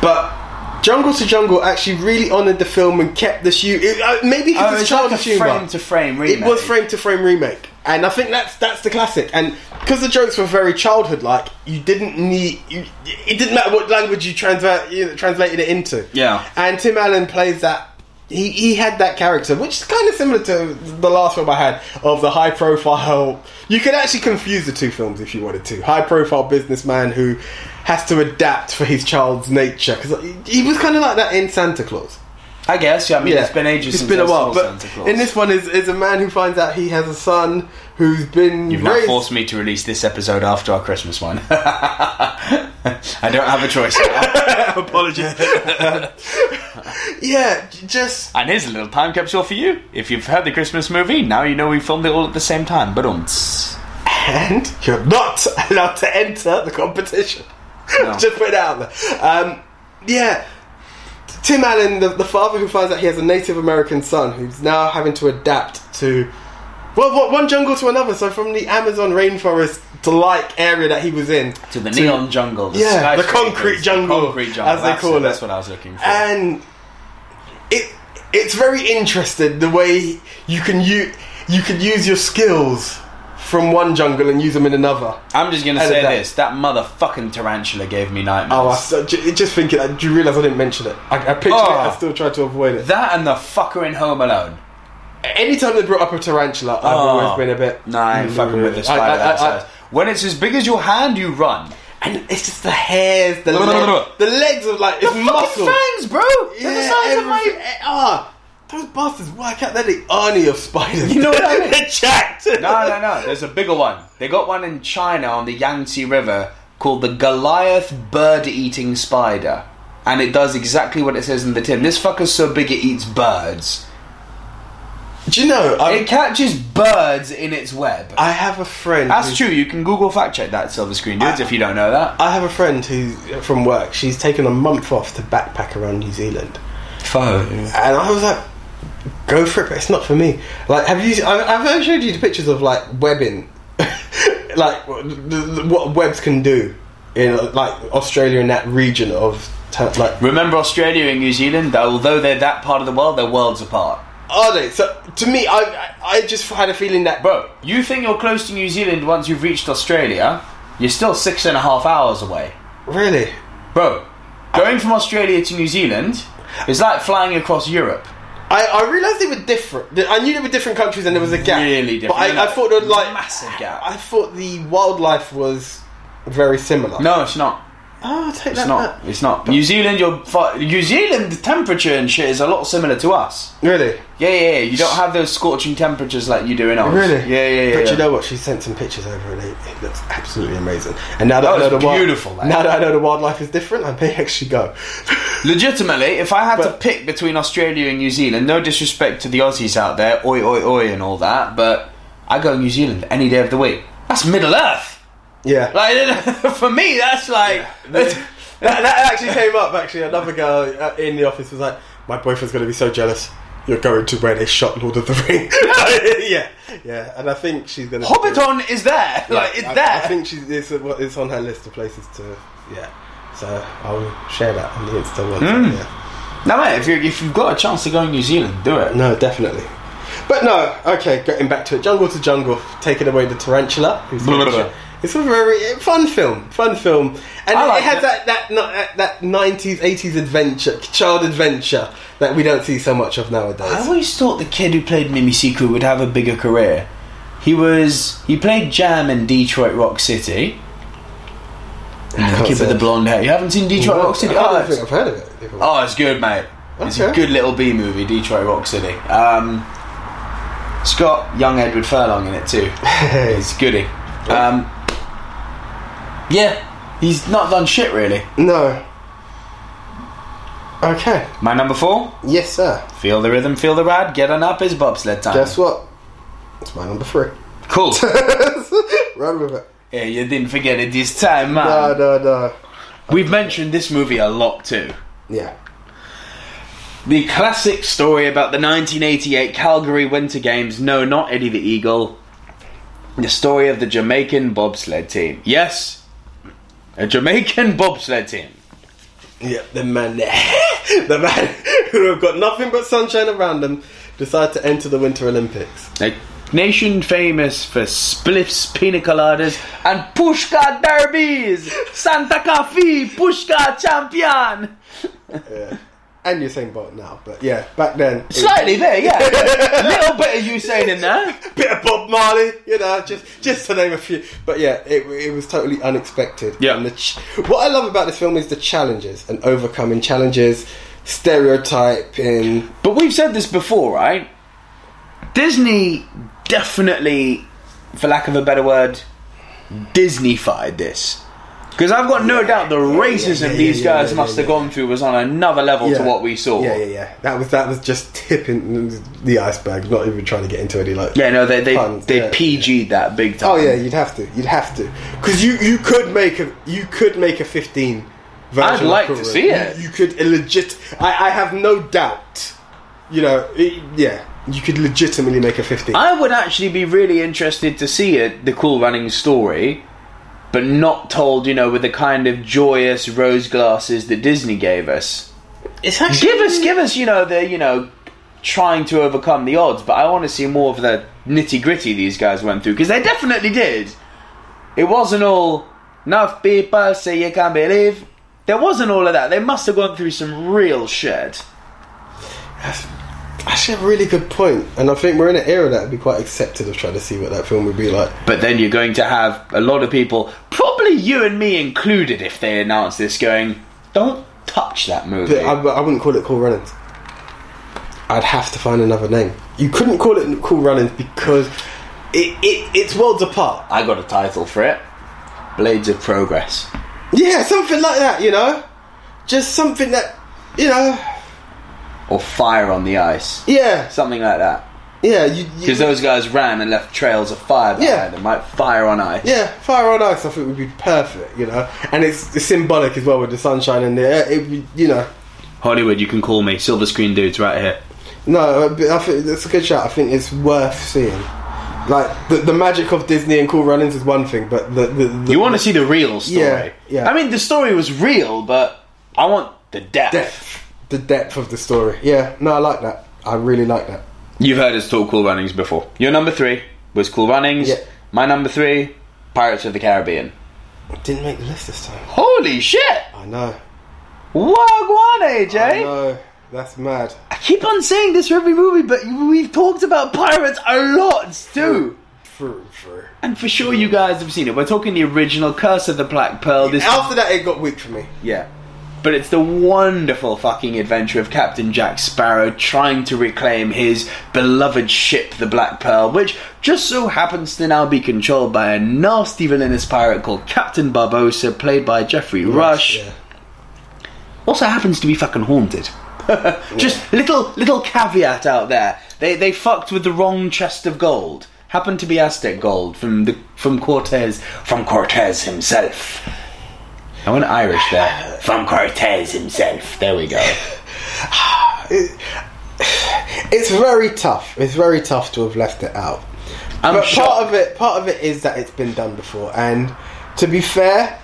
But Jungle to Jungle actually really honoured the film and kept the shoe. It, uh, maybe because oh, it's childish humour. It was frame to frame remake. It was frame to frame remake. And I think that's that's the classic. And because the jokes were very childhood-like, you didn't need... You, it didn't matter what language you, transver- you know, translated it into. Yeah. And Tim Allen plays that... He, he had that character, which is kind of similar to the last film I had, of the high-profile... You could actually confuse the two films if you wanted to. High-profile businessman who has to adapt for his child's nature. Because he was kind of like that in Santa Claus. I guess, yeah, I mean, yeah. it's been ages it's since been a while, but in this one is is a man who finds out he has a son who's been You've raised... not forced me to release this episode after our Christmas one. I don't have a choice. Apologies. yeah, just... And here's a little time capsule for you. If you've heard the Christmas movie, now you know we filmed it all at the same time. Ba-dum-ts. And you're not allowed to enter the competition. No. Just put it out there. Um, yeah... Tim Allen, the, the father who finds out he has a Native American son who's now having to adapt to, well, what, one jungle to another. So from the Amazon rainforest to like area that he was in to the to, neon jungle, the yeah, the concrete jungle, the concrete jungle, as they that's call it. it. That's what I was looking for. And it it's very interesting the way you can you you can use your skills from one jungle and use them in another. I'm just going to say this. That motherfucking tarantula gave me nightmares. Oh, I so, just thinking... Do you realise I didn't mention it? I, I pictured oh, it. I still tried to avoid it. That and the fucker in Home Alone. Anytime they brought up a tarantula, I've oh, always been a bit... Nah, I ain't fucking with this spider that size. When it's as big as your hand, you run. And it's just the hairs, the legs... The legs of, like... It's muscle. The fucking fangs, bro! They're the size of my... Ah... Those bastards work out. They're the army of spiders. You know what I mean? They're jacked. No, no, no. There's a bigger one. They got one in China on the Yangtze River called the Goliath bird-eating spider. And it does exactly what it says in the tin. This fucker's so big it eats birds. Do you know... I'm, it catches birds in its web. I have a friend... That's true. You can Google fact-check that, Silver Screen Dudes, I, if you don't know that. I have a friend who, from work, she's taken a month off to backpack around New Zealand. Fun. And I was like... Go for it, but it's not for me. Like, have you? I've I've showed you the pictures of like webbing, like what webs can do in like Australia and that region of like. Remember Australia and New Zealand? Although they're that part of the world, they're worlds apart. Are they? So to me, I I just had a feeling that, bro, you think you're close to New Zealand once you've reached Australia, you're still six and a half hours away. Really, bro? Going from Australia to New Zealand is like flying across Europe. I, I realised they were different. I knew they were different countries and there was a gap. Really different. But I, like, I thought there was like... massive gap. I thought the wildlife was very similar. No, it's not. Oh, I'll take it's that not, It's not. But New Zealand, your New Zealand the temperature and shit is a lot similar to us. Really? Yeah, yeah, yeah. You don't have those scorching temperatures like you do in ours. Really? Yeah, yeah, yeah. But yeah. You know what? She sent some pictures over and it, it looks absolutely amazing. And now that, that I know the beautiful. Wild, now that I know the wildlife is different, I may actually go. Legitimately, if I had but, to pick between Australia and New Zealand, no disrespect to the Aussies out there, oi, oi, oi, and all that, but I go New Zealand any day of the week. That's Middle Earth. Yeah, like for me, that's like yeah. that's, that, that actually came up. Actually, another girl in the office was like, "My boyfriend's going to be so jealous. You're going to where they shot Lord of the Rings." yeah, yeah, and I think she's going to. Hobbiton is there, yeah, like it's I, there. I think she's it's, it's on her list of places to. Yeah, so I'll share that on the Insta one. Mm. Yeah. Now, mate, if you if you've got a chance to go to New Zealand, do it. No, definitely. But no, okay, getting back to it. Jungle to Jungle, taking away the tarantula. Who's It's a very fun film, fun film, and like it has it. that that not, that nineties, eighties adventure, child adventure that we don't see so much of nowadays. I always thought the kid who played Mimisiku would have a bigger career. He was he played Jam in Detroit Rock City. The kid with the blonde hair. You haven't seen Detroit no, Rock City? I don't oh, think I've heard of it. Oh, it's good, mate. Okay. It's a good little B movie, Detroit Rock City. Um, it's got young Edward Furlong in it too. It's goody. Um, Yeah, he's not done shit really. No. Okay. My number four? Yes, sir. Feel the rhythm, feel the ride, get on up, it's bobsled time. Guess what? It's my number three. Cool. Run with it. Yeah, you didn't forget it this time, man. No, no, no. We've mentioned this movie a lot too. Yeah. The classic story about the nineteen eighty-eight Calgary Winter Games. No, not Eddie the Eagle. The story of the Jamaican bobsled team. Yes. A Jamaican bobsled team. Yeah, the man there. The man who have got nothing but sunshine around them decide to enter the Winter Olympics. A nation famous for spliffs, pina coladas, and pushka derbies. Santa Cafe, pushka champion. Yeah. And Usain Bolt now, but yeah, back then... Slightly was... there, yeah. A little bit of Usain in there. Bit of Bob Marley, you know, just just to name a few. But yeah, it it was totally unexpected. Yeah. And the ch- what I love about this film is the challenges and overcoming challenges, stereotyping... But we've said this before, right? Disney definitely, for lack of a better word, Disney-fied this. Because I've got no yeah. doubt the racism yeah, yeah, yeah, these yeah, guys yeah, yeah, must yeah, have yeah. gone through was on another level yeah. to what we saw. Yeah, yeah, yeah. That was that was just tipping the iceberg. Not even trying to get into any like yeah, no, they they puns. they yeah, P G'd yeah. that big time. Oh yeah, you'd have to, you'd have to, because you, you could make a you could make a fifteen version. I'd like to see it. You, you could legit. I, I have no doubt. You know, it, yeah, you could legitimately make a fifteen. I would actually be really interested to see it. The Cool Running story. But not told, you know, with the kind of joyous rose glasses that Disney gave us. It's actually give us, give us, you know, the you know, trying to overcome the odds. But I want to see more of the nitty gritty these guys went through because they definitely did. It wasn't all enough people say you can't believe. There wasn't all of that. They must have gone through some real shit. That's actually a really good point, and I think we're in an era that would be quite accepted of trying to see what that film would be like. But then you're going to have a lot of people, probably you and me included, if they announce this, going, don't touch that movie. But I, I wouldn't call it Cool Runnings. I'd have to find another name. You couldn't call it Cool Runnings because it, it it's worlds apart. I got a title for it. Blades of Progress. Yeah, something like that, you know? Just something that, you know... Or Fire on the Ice. Yeah. Something like that. Yeah. Because those guys ran and left trails of fire behind yeah. them, like Fire on Ice. Yeah, Fire on Ice I think would be perfect, you know. And it's, it's symbolic as well with the sunshine in there. It, it, you know. Hollywood, you can call me. Silver Screen Dudes right here. No, I think that's a good shout. I think it's worth seeing. Like, the, the magic of Disney and Cool Runnings is one thing, but the... the, the you want to see the real story. Yeah, yeah. I mean, the story was real, but I want the depth. Depth. The depth of the story. Yeah, no, I like that. I really like that. You've heard us talk Cool Runnings before. Your number three was Cool Runnings. Yeah. My number three, Pirates of the Caribbean. Didn't make the list this time. Holy shit! I know. Wagwan, A J! I know. That's mad. I keep on saying this for every movie, but we've talked about pirates a lot, too. True, true. And for sure you guys have seen it. We're talking the original Curse of the Black Pearl. This After that, it got weak for me. Yeah. But it's the wonderful fucking adventure of Captain Jack Sparrow trying to reclaim his beloved ship, the Black Pearl, which just so happens to now be controlled by a nasty villainous pirate called Captain Barbossa, played by Jeffrey Rush. Rush yeah. Also happens to be fucking haunted. Just yeah. little little caveat out there. They they fucked with the wrong chest of gold. Happened to be Aztec gold from the from Cortez from Cortez himself. I went Irish there. From Cortez himself. There we go. it, it's very tough. It's very tough to have left it out. I'm but shocked. part of it, part of it is that it's been done before. And to be fair,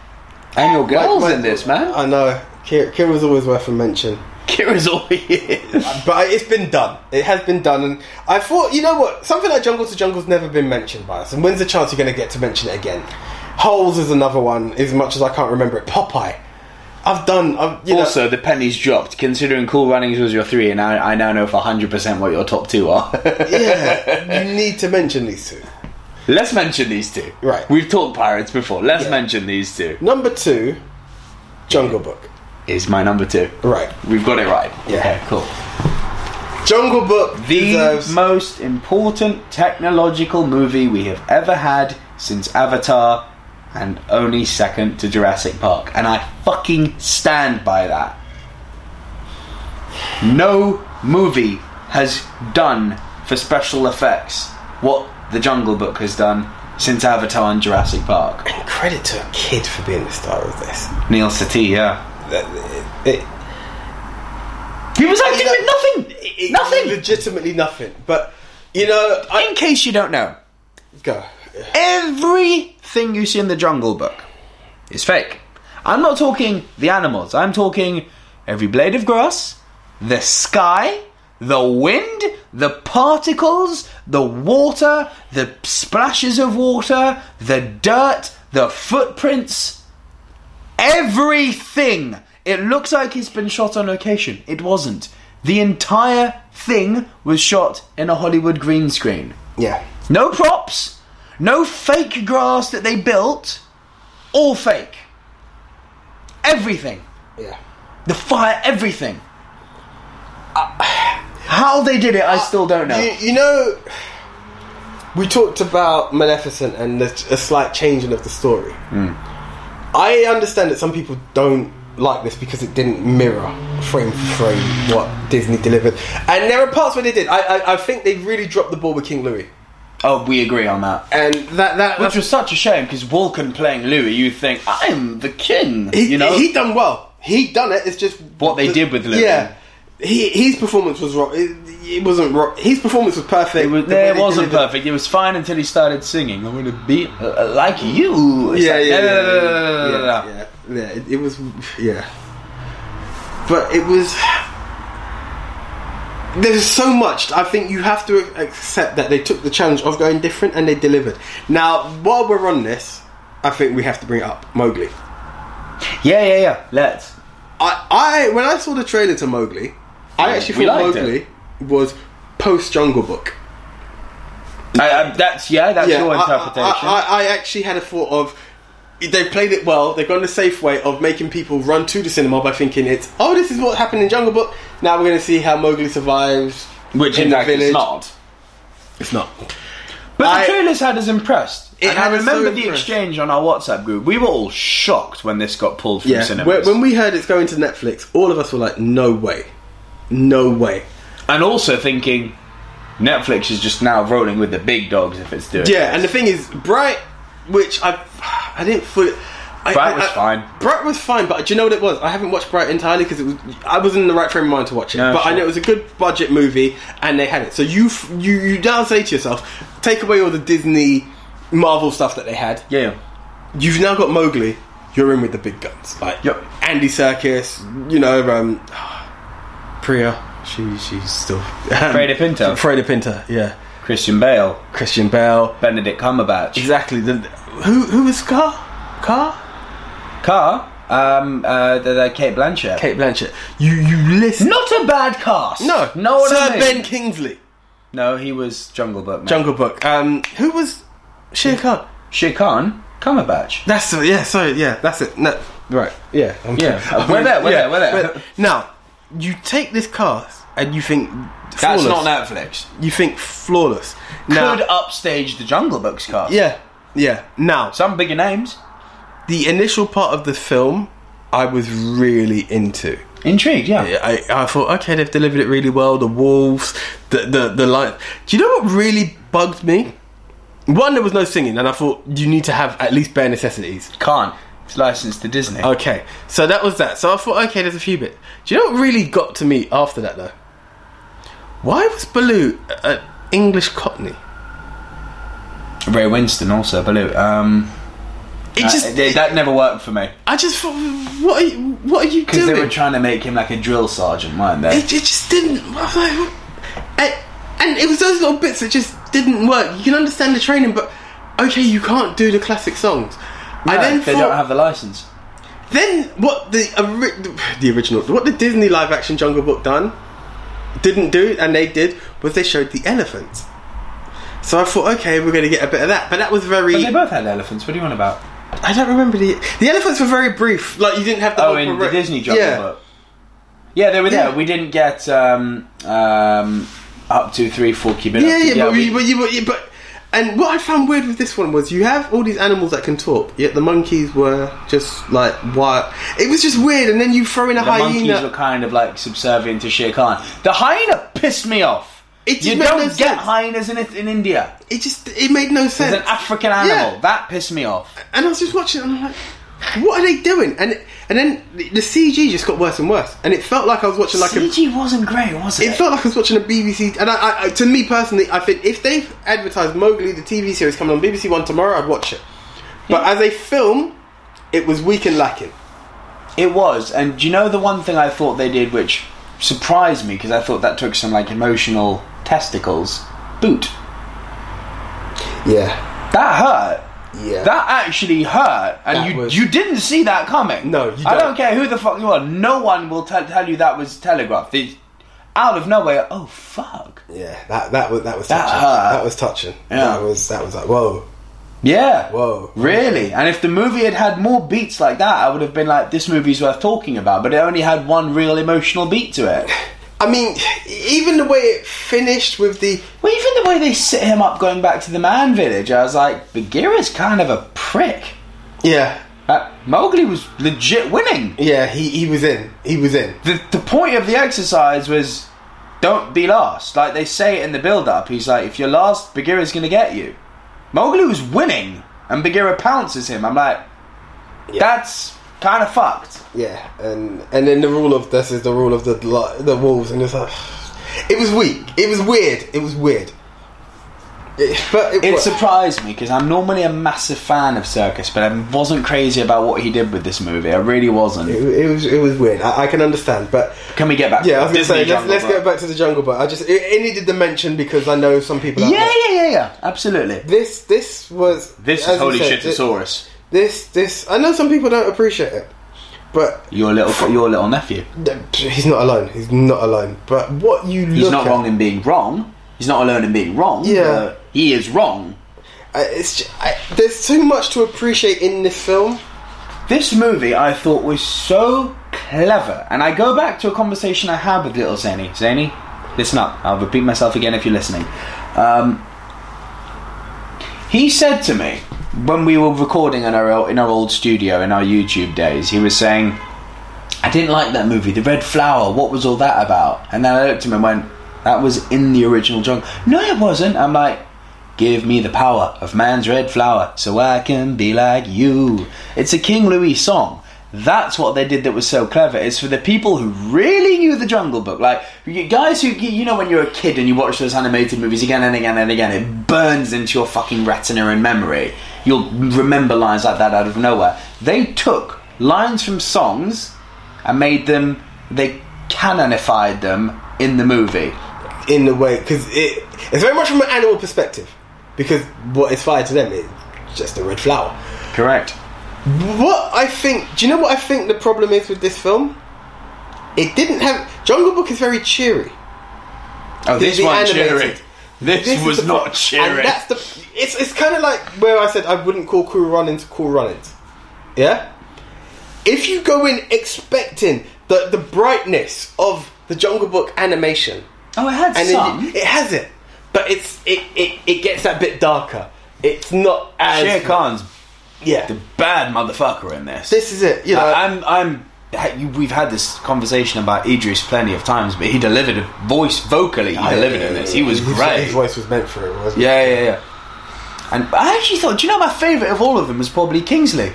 and your girl's in this, man. I know. Kira's always worth a mention. Kira's all he is. But it's been done. It has been done. And I thought, you know what? Something like Jungle to Jungle's never been mentioned by us. And when's the chance you're going to get to mention it again? Holes is another one, as much as I can't remember it. Popeye. I've done... I've, you also, know, the pennies dropped, considering Cool Runnings was your three, and I, I now know for one hundred percent what your top two are. Yeah, you need to mention these two. Let's mention these two. Right. We've talked pirates before. Let's yeah. mention these two. Number two, Jungle Book. Is my number two. Right. We've got it right. Yeah. Okay, cool. Jungle Book, the deserves... most important technological movie we have ever had since Avatar, and only second to Jurassic Park. And I fucking stand by that. No movie has done for special effects what The Jungle Book has done since Avatar and Jurassic Park. And credit to a kid for being the star of this. Neil Satie, yeah. It, it, he was acting with nothing it, nothing legitimately nothing but you know I, in case you don't know go everything you see in The Jungle Book is fake. I'm not talking the animals, I'm talking every blade of grass, the sky, the wind, the particles, the water, the splashes of water, the dirt, the footprints. Everything. It looks like it's been shot on location. It wasn't. The entire thing was shot in a Hollywood green screen. Yeah. No props. No fake grass that they built. All fake. Everything. Yeah. The fire, everything. Uh, How they did it, I still don't know. You, you know, we talked about Maleficent and the, a slight changing of the story. Mm. I understand that some people don't like this because it didn't mirror frame for frame what Disney delivered. And there are parts where they did. I I, I think they really dropped the ball with King Louis. Oh, we agree on that. And that, that Which was such a shame, because Walken playing Louis, you think, I'm the king, he, you know? He done well. He done it, it's just... What the, they did with Louis. Yeah. He, his performance was wrong. It, it wasn't wrong. His performance was perfect. It, was, the it wasn't delivered. perfect. It was fine until he started singing. I'm going to be like you. Yeah, like, yeah, yeah, yeah, yeah, yeah, yeah. yeah it, it was, yeah. But it was. There's so much. I think you have to accept that they took the challenge of going different and they delivered. Now, while we're on this, I think we have to bring it up. Mowgli. Yeah, yeah, yeah. Let's. I, I when I saw the trailer to Mowgli. I actually thought Mowgli it. was post Jungle Book. I, I, that's yeah, that's yeah, your interpretation. I, I, I actually had a thought of they played it well. They've gone the safe way of making people run to the cinema by thinking it's oh, this is what happened in Jungle Book. Now we're going to see how Mowgli survives, which in, in fact it's not. It's not. But I, the trailers had us impressed. It and I remember so the exchange on our WhatsApp group. We were all shocked when this got pulled from yeah, cinemas. When we heard it's going to Netflix, all of us were like, "No way." No way. And also thinking Netflix is just now rolling with the big dogs if it's doing yeah this. And the thing is Bright, which I I didn't fully I, Bright I, was I, fine Bright was fine but do you know what it was? I haven't watched Bright entirely because it was I wasn't in the right frame of mind to watch it no, but sure. I know it was a good budget movie and they had it, so you you you now say to yourself, take away all the Disney Marvel stuff that they had, yeah, you've now got Mowgli, you're in with the big guns, like yep. Andy Serkis, you know, um Priya, she she's still um, Freida Pinto. Freida Pinto, yeah. Christian Bale, Christian Bale, Benedict Cumberbatch. Exactly. The, who who was Carr? Carr? Carr? Um, uh, the, the Cate Blanchett. Cate Blanchett. You you list. Not a bad cast. No. No one. Sir I mean. Ben Kingsley. No, he was Jungle Book. Man. Jungle Book. Um, who was Shere Khan? Shere Khan, Cumberbatch. That's yeah. Sorry, yeah. That's it. No, right. Yeah. I'm yeah. Uh, we're there. We're yeah. there. We're there. But now, you take this cast and you think flawless. That's not Netflix. You think flawless. Now, could upstage the Jungle Book's cast. Yeah. Yeah. Now, some bigger names. The initial part of the film, I was really into. Intrigued, yeah. I, I thought, okay, they've delivered it really well. The wolves, the the the lion. Do you know what really bugged me? One, there was no singing, and I thought you need to have at least bare necessities. Can't. It's licensed to Disney. Okay, so that was that. So I thought, okay, there's a few bits. Do you know what really got to me after that though? Why was Baloo an English Cockney? Ray Winston also Baloo. Um. It uh, just, it, that never worked for me. I just thought, what are you, what are you doing? Because they were trying to make him like a drill sergeant, weren't they? It, it just didn't. I was like, and, and it was those little bits that just didn't work. You can understand the training, but okay, you can't do the classic songs. No, I then they thought, don't have the license. Then what the the original, what the Disney live action Jungle Book done didn't do, and they did, was they showed the elephants. So I thought, okay, we're going to get a bit of that, but that was very. But they both had elephants. What do you want about? I don't remember the the elephants were very brief. Like you didn't have the oh, whole in the Disney Jungle yeah. Book. Yeah, they were there. Yeah. We didn't get um, um, up to three, four cubic. Yeah, yeah, yeah, but, we, but, you, but, you, but and what I found weird with this one was you have all these animals that can talk, yet the monkeys were just like what? It was just weird. And then you throw in a the hyena. The monkeys were kind of like subservient to Shere Khan. The hyena pissed me off. It just you made don't no get sense. Hyenas in in India. It just it made no sense. It's an African animal yeah. that pissed me off. And I was just watching, it and I'm like, what are they doing? And and then the C G just got worse and worse. And it felt like I was watching like C G a C G wasn't great, was it? It felt like I was watching a B B C. And I, I to me personally, I think if they advertised Mowgli the T V series coming on B B C One tomorrow, I'd watch it. But yeah. as a film, it was weak and lacking. It was. And do you know the one thing I thought they did, which surprised me because I thought that took some like emotional. Testicles boot. Yeah, that hurt. Yeah, that actually hurt, and that you was... you didn't see that coming. No, you don't. I don't care who the fuck you are. No one will t- tell you that was telegraphed. They, out of nowhere. Oh fuck. Yeah, that that was that was that touching. Hurt. That was touching. Yeah. That was that was like whoa. Yeah. Whoa. Really? And if the movie had had more beats like that, I would have been like, this movie's worth talking about. But it only had one real emotional beat to it. I mean, even the way it finished with the... Well, even the way they set him up going back to the man village, I was like, Bagheera's kind of a prick. Yeah. Uh, Mowgli was legit winning. Yeah, he, he was in. He was in. The, the point of the exercise was, don't be last. Like, they say it in the build-up. He's like, if you're last, Bagheera's going to get you. Mowgli was winning, and Bagheera pounces him. I'm like, yeah. that's... kind of fucked. Yeah, and and then the rule of this is the rule of the the wolves, and it's like it was weak. It was weird. It was weird. It, but it, it surprised me because I'm normally a massive fan of Serkis, but I wasn't crazy about what he did with this movie. I really wasn't. It, it was it was weird. I, I can understand, but can we get back? Yeah, to I was going to say let's, let's get back to the Jungle Book. I just it, it needed the mention because I know some people. Out yeah, there. yeah, yeah, yeah. Absolutely. This this was this is holy shit, Thesaurus. This, this, I know some people don't appreciate it, but... Your little your little nephew. He's not alone. He's not alone. But what you look He's not at, wrong in being wrong. He's not alone in being wrong. Yeah. He is wrong. I, it's just, I, there's too much to appreciate in this film. This movie, I thought, was so clever. And I go back to a conversation I had with little Zany. Zany, listen up. I'll repeat myself again if you're listening. Um, he said to me... When we were recording in our in our old studio in our YouTube days, he was saying, "I didn't like that movie, The Red Flower. What was all that about?" And then I looked at him and went, "That was in the original Jungle." No, it wasn't. I'm like, "Give me the power of man's red flower, so I can be like you." It's a King Louis song. That's what they did. That was so clever. It's for the people who really knew the Jungle Book, like you guys who you know when you're a kid and you watch those animated movies again and again and again, it burns into your fucking retina and memory. You'll remember lines like that out of nowhere. They took lines from songs and made them, they canonified them in the movie. In the way, because it, it's very much from an animal perspective. Because what is fire to them is just a red flower. Correct. What I think, do you know what I think the problem is with this film? It didn't have... Jungle Book is very cheery. Oh, this one cheery. This, this was not pro- cheery. And that's the... It's, it's kind of like where I said I wouldn't call Cool Runnings Cool Runnings. Yeah? If you go in expecting the, the brightness of the Jungle Book animation... Oh, it had and some. It, it has it. But it's it, it, it gets that bit darker. It's not as... Shere Khan's yeah. the bad motherfucker in this. This is it. You know, I, I'm... I'm We've had this conversation about Idris plenty of times, but he delivered a voice vocally. He I delivered in this. He was great. His voice was meant for it, wasn't yeah, it? Yeah, yeah, yeah. And I actually thought, do you know, my favourite of all of them was probably Kingsley.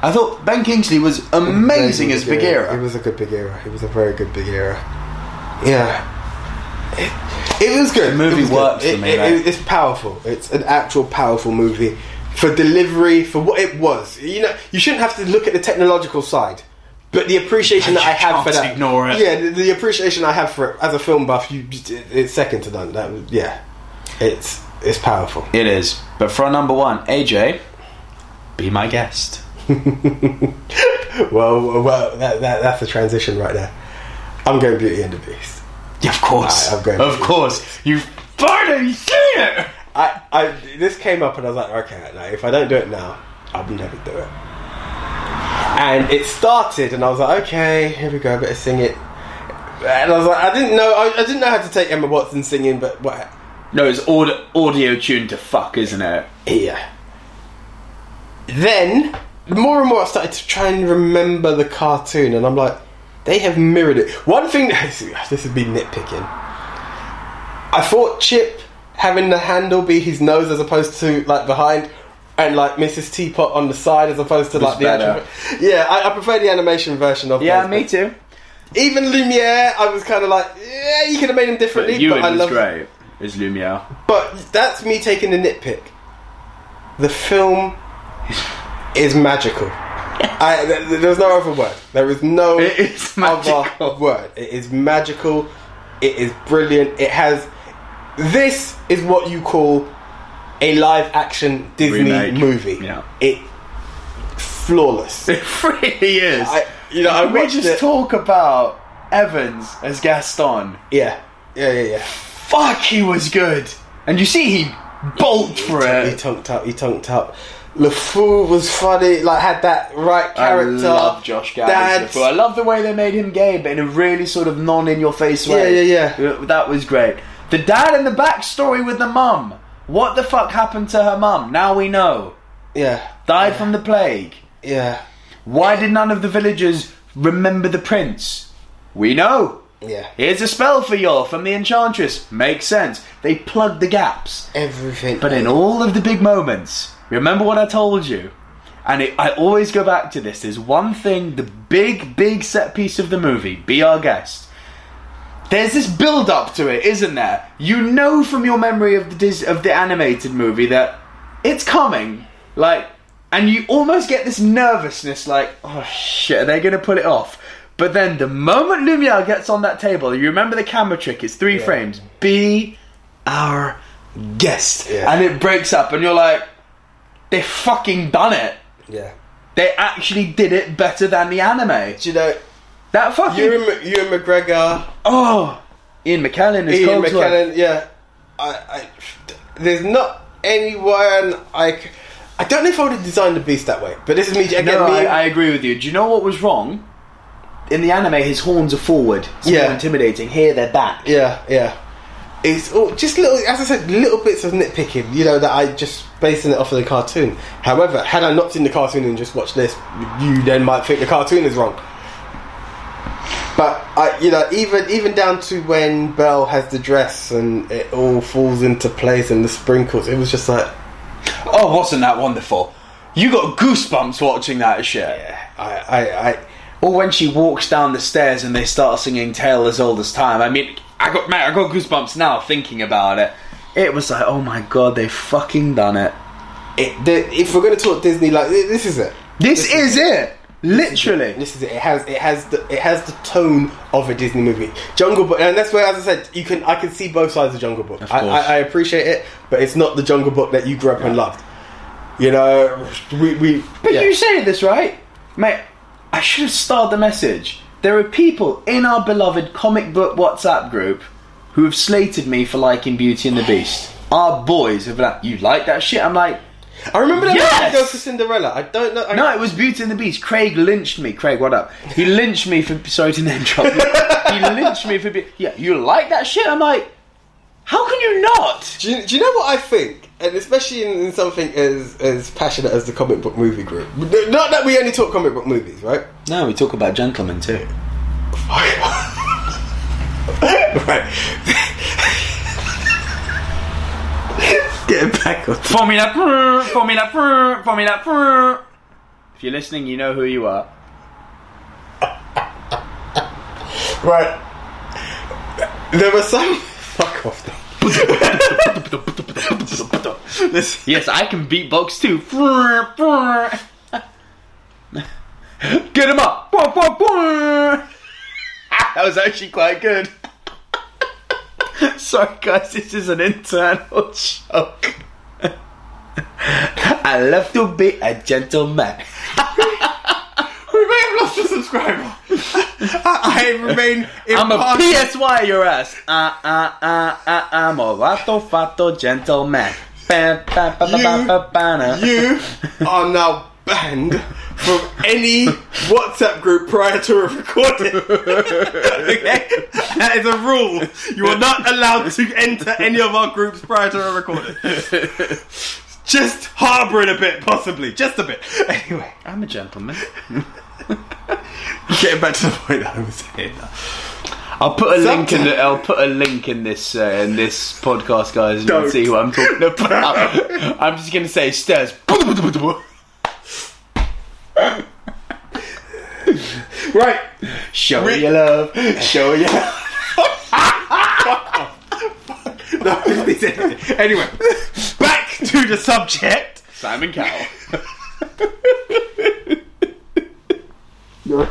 I thought Ben Kingsley was amazing was as Bagheera. He was a good Bagheera. He was a very good Bagheera. Yeah. It, it was good. The movie works for me. It, it, it's powerful. It's an actual powerful movie for delivery, for what it was. You know, you shouldn't have to look at the technological side. But the appreciation that I had for that, ignore it. Yeah, the, the appreciation I have for it as a film buff, you, it, it's second to none. That was, yeah, it's it's powerful. It is. But for our number one, A J, be my guest. well, well, that, that that's a transition right there. I'm going Beauty and the Beast. Yeah, of course. I, I'm going. Of Beauty course, you've finally seen it. I, I, this came up and I was like, okay, like, if I don't do it now, I'll never do it. And it started, and I was like, okay, here we go, I better sing it. And I was like, I didn't know, I, I didn't know how to take Emma Watson singing, but what? No, it's audio, audio tuned to fuck, isn't it? Yeah. Then, more and more, I started to try and remember the cartoon, and I'm like, they have mirrored it. One thing, this would be nitpicking. I thought Chip having the handle be his nose as opposed to like behind. And like Missus Teapot on the side as opposed to like the actual... Yeah, I, I prefer the animation version of yeah, those, me too. Even Lumiere, I was kind of like, yeah, you could have made him differently, but, Ewan but I love great is Lumiere. But that's me taking the nitpick. The film is magical. I, there, there's no other word. There is no it is other word. It is magical. It is brilliant. It has... This is what you call... a live-action Disney remake movie. Yeah. It flawless. It really is. I, you know, I we just it. talk about Evans as Gaston. Yeah, yeah, yeah, yeah. Fuck, he was good. And you see, he bolted for it. He tonked up. He tonked up. LeFou was funny. Like had that right character. I love Josh Gad. I love the way they made him gay, but in a really sort of non-in-your-face way. Yeah, yeah, yeah. That was great. The dad and the backstory with the mum. What the fuck happened to her mum? Now we know. Yeah. Died yeah. from the plague. Yeah. Why yeah. did none of the villagers remember the prince? We know. Yeah. Here's a spell for y'all from the enchantress. Makes sense. They plugged the gaps. Everything. But in all of the big moments, remember what I told you. And it, I always go back to this. There's one thing, the big, big set piece of the movie, Be Our Guest. There's this build-up to it, isn't there? You know from your memory of the Dis- of the animated movie that it's coming, like, and you almost get this nervousness, like, oh shit, are they going to put it off? But then the moment Lumiere gets on that table, you remember the camera trick, it's three yeah. frames, be our guest, yeah. and it breaks up, and you're like, they've fucking done it. Yeah, they actually did it better than the anime. Do you know... That fucking... Ewan, Ewan McGregor. Oh! Ian McKellen is Ian McKellen, one. yeah. I, I, there's not anyone I... I don't know if I would have designed the Beast that way, but this is me... Again, no, me, I, I agree with you. Do you know what was wrong? In the anime, his horns are forward. It's yeah. more intimidating. Here, they're back. Yeah, yeah. It's all, just little... As I said, little bits of nitpicking, you know, that I just... Basing it off of the cartoon. However, had I not seen the cartoon and just watched this, you then might think the cartoon is wrong. But I, you know, even even down to when Belle has the dress and it all falls into place and the sprinkles, it was just like, oh, wasn't that wonderful? You got goosebumps watching that shit. Yeah, I, I, I or when she walks down the stairs and they start singing "Tale as Old as Time." I mean, I got man, I got goosebumps now thinking about it. It was like, oh my god, they've fucking done it. It they, if we're gonna talk Disney, like this is it. This, this is, is it. it. Literally, this is, this is it. It has, it has the, it has the tone of a Disney movie. Jungle Book, and that's where, as I said, you can, I can see both sides of Jungle Book. Of I, I, I appreciate it, but it's not the Jungle Book that you grew up yeah. and loved. You know, we, we. But yeah. you say this right, mate. I should have starred the message. There are people in our beloved comic book WhatsApp group who have slated me for liking Beauty and the Beast. Our boys have been like, you like that shit? I'm like, I remember that yes! Go for Cinderella. I don't know. I no, it was Beauty and the Beast. Craig lynched me. Craig, what up? He lynched me for. Sorry to name drop. He lynched me for. Be- yeah, you like that shit? I'm like, how can you not? Do you, do you know what I think? And especially in, in something as as passionate as the comic book movie group. Not that we only talk comic book movies, right? No, we talk about gentlemen too. Right. Get back on Formula Formula Formula Formula. If you're listening, you know who you are. Right. There were some fuck off though. Yes, I can beatbox too. Get him up. That was actually quite good. Sorry guys, this is an internal joke. I love to be a gentleman. We may have lost a subscriber. I, I remain impartial. I'm a P S Y your ass. Uh, uh, uh, uh, I'm a rato fato gentleman. You, you are now banned from any WhatsApp group prior to a recording. Okay? That is a rule. You are not allowed to enter any of our groups prior to a recording. Just harbouring a bit, possibly. Just a bit. Anyway. I'm a gentleman. Getting back to the point that I was saying. I'll put a Sometimes. link in. The, I'll put a link in this uh, in this podcast, guys, and Don't. You'll see who I'm talking about. I'm just going to say stairs. Right. Show Re- your love. Show your love. No, anyway, back to the subject. Simon Cowell. Right.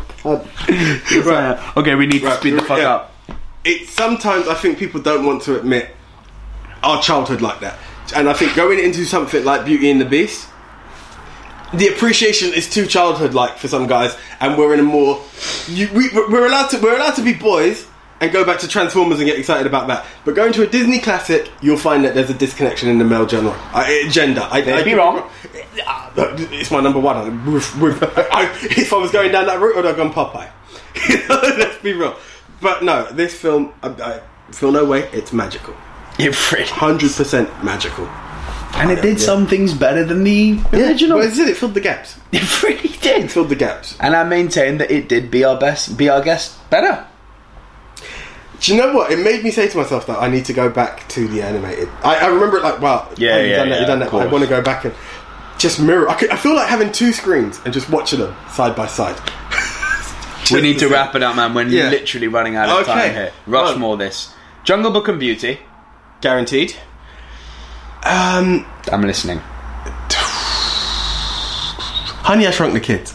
Okay, we need right. to speed the fuck yeah. up. It's sometimes I think people don't want to admit our childhood like that, and I think going into something like Beauty and the Beast, the appreciation is too childhood-like for some guys, and we're in a more. You, we, we're allowed to. We're allowed to be boys and go back to Transformers and get excited about that. But going to a Disney classic, you'll find that there's a disconnection in the male genre, I, gender. I, They'd I, be I, wrong. It's my number one. I, if I was going down that route, I'd have gone Popeye. Let's be real. But no, this film, I, I feel no way. It's magical. You're free. one hundred percent magical. And it did yeah. some things better than the original. Yeah, well, it did. It filled the gaps. It really did. It filled the gaps. And I maintain that it did be our best, be our guest better. Do you know what? It made me say to myself that I need to go back to the animated. I, I remember it like, wow, yeah, yeah, you've done yeah, that, you've done that. I want to go back and just mirror. I, could, I feel like having two screens and just watching them side by side. We need to same. wrap it up, man. We're yeah. literally running out of okay. time here. Rushmore, this Jungle Book and Beauty, guaranteed. Um, I'm listening. Honey, I Shrunk the Kids.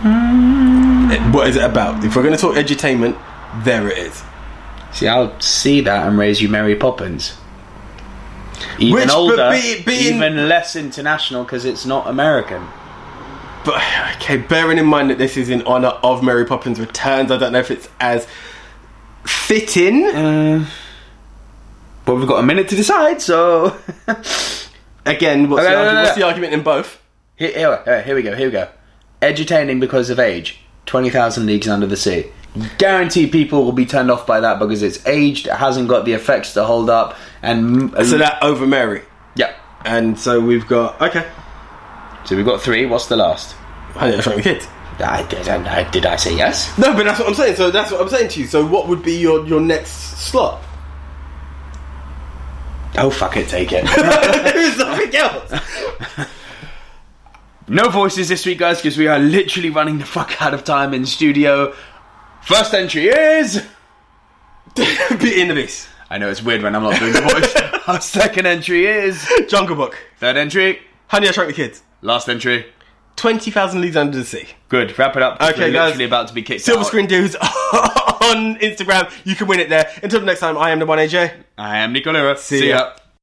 Mm. What is it about? If we're going to talk edutainment, there it is. See, I'll see that and raise you Mary Poppins. Even Which, older, be, being, even less international because it's not American. But okay, bearing in mind that this is in honour of Mary Poppins Returns, I don't know if it's as fitting. Uh, But we've got a minute to decide, so... Again, what's, okay, the no, no, no. what's the argument in both? Here, here, here we go, here we go. Edutaining because of age. twenty thousand Leagues Under the Sea. Guarantee people will be turned off by that because it's aged, it hasn't got the effects to hold up, and... So that over Mary. Yeah. And so we've got... Okay. So we've got three, what's the last? Honey, I Shrunk the Kids. I did, I, did I say yes? No, but that's what I'm saying, so that's what I'm saying to you. So what would be your, your next slot? Oh, fuck it, take it. There's nothing else. No voices this week, guys, because we are literally running the fuck out of time in studio. First entry is... Beauty and the Beast. I know, it's weird when I'm not doing the voice. Our second entry is... Jungle Book. Third entry... Honey, I Shrunk the Kids. Last entry... twenty thousand Leagues Under the Sea. Good, wrap it up. Okay, we're guys. Literally about to be kicked Silver out. Screen Dudes on Instagram. You can win it there. Until the next time, I am the one A J. I am Nico Leroux. See, See ya. ya.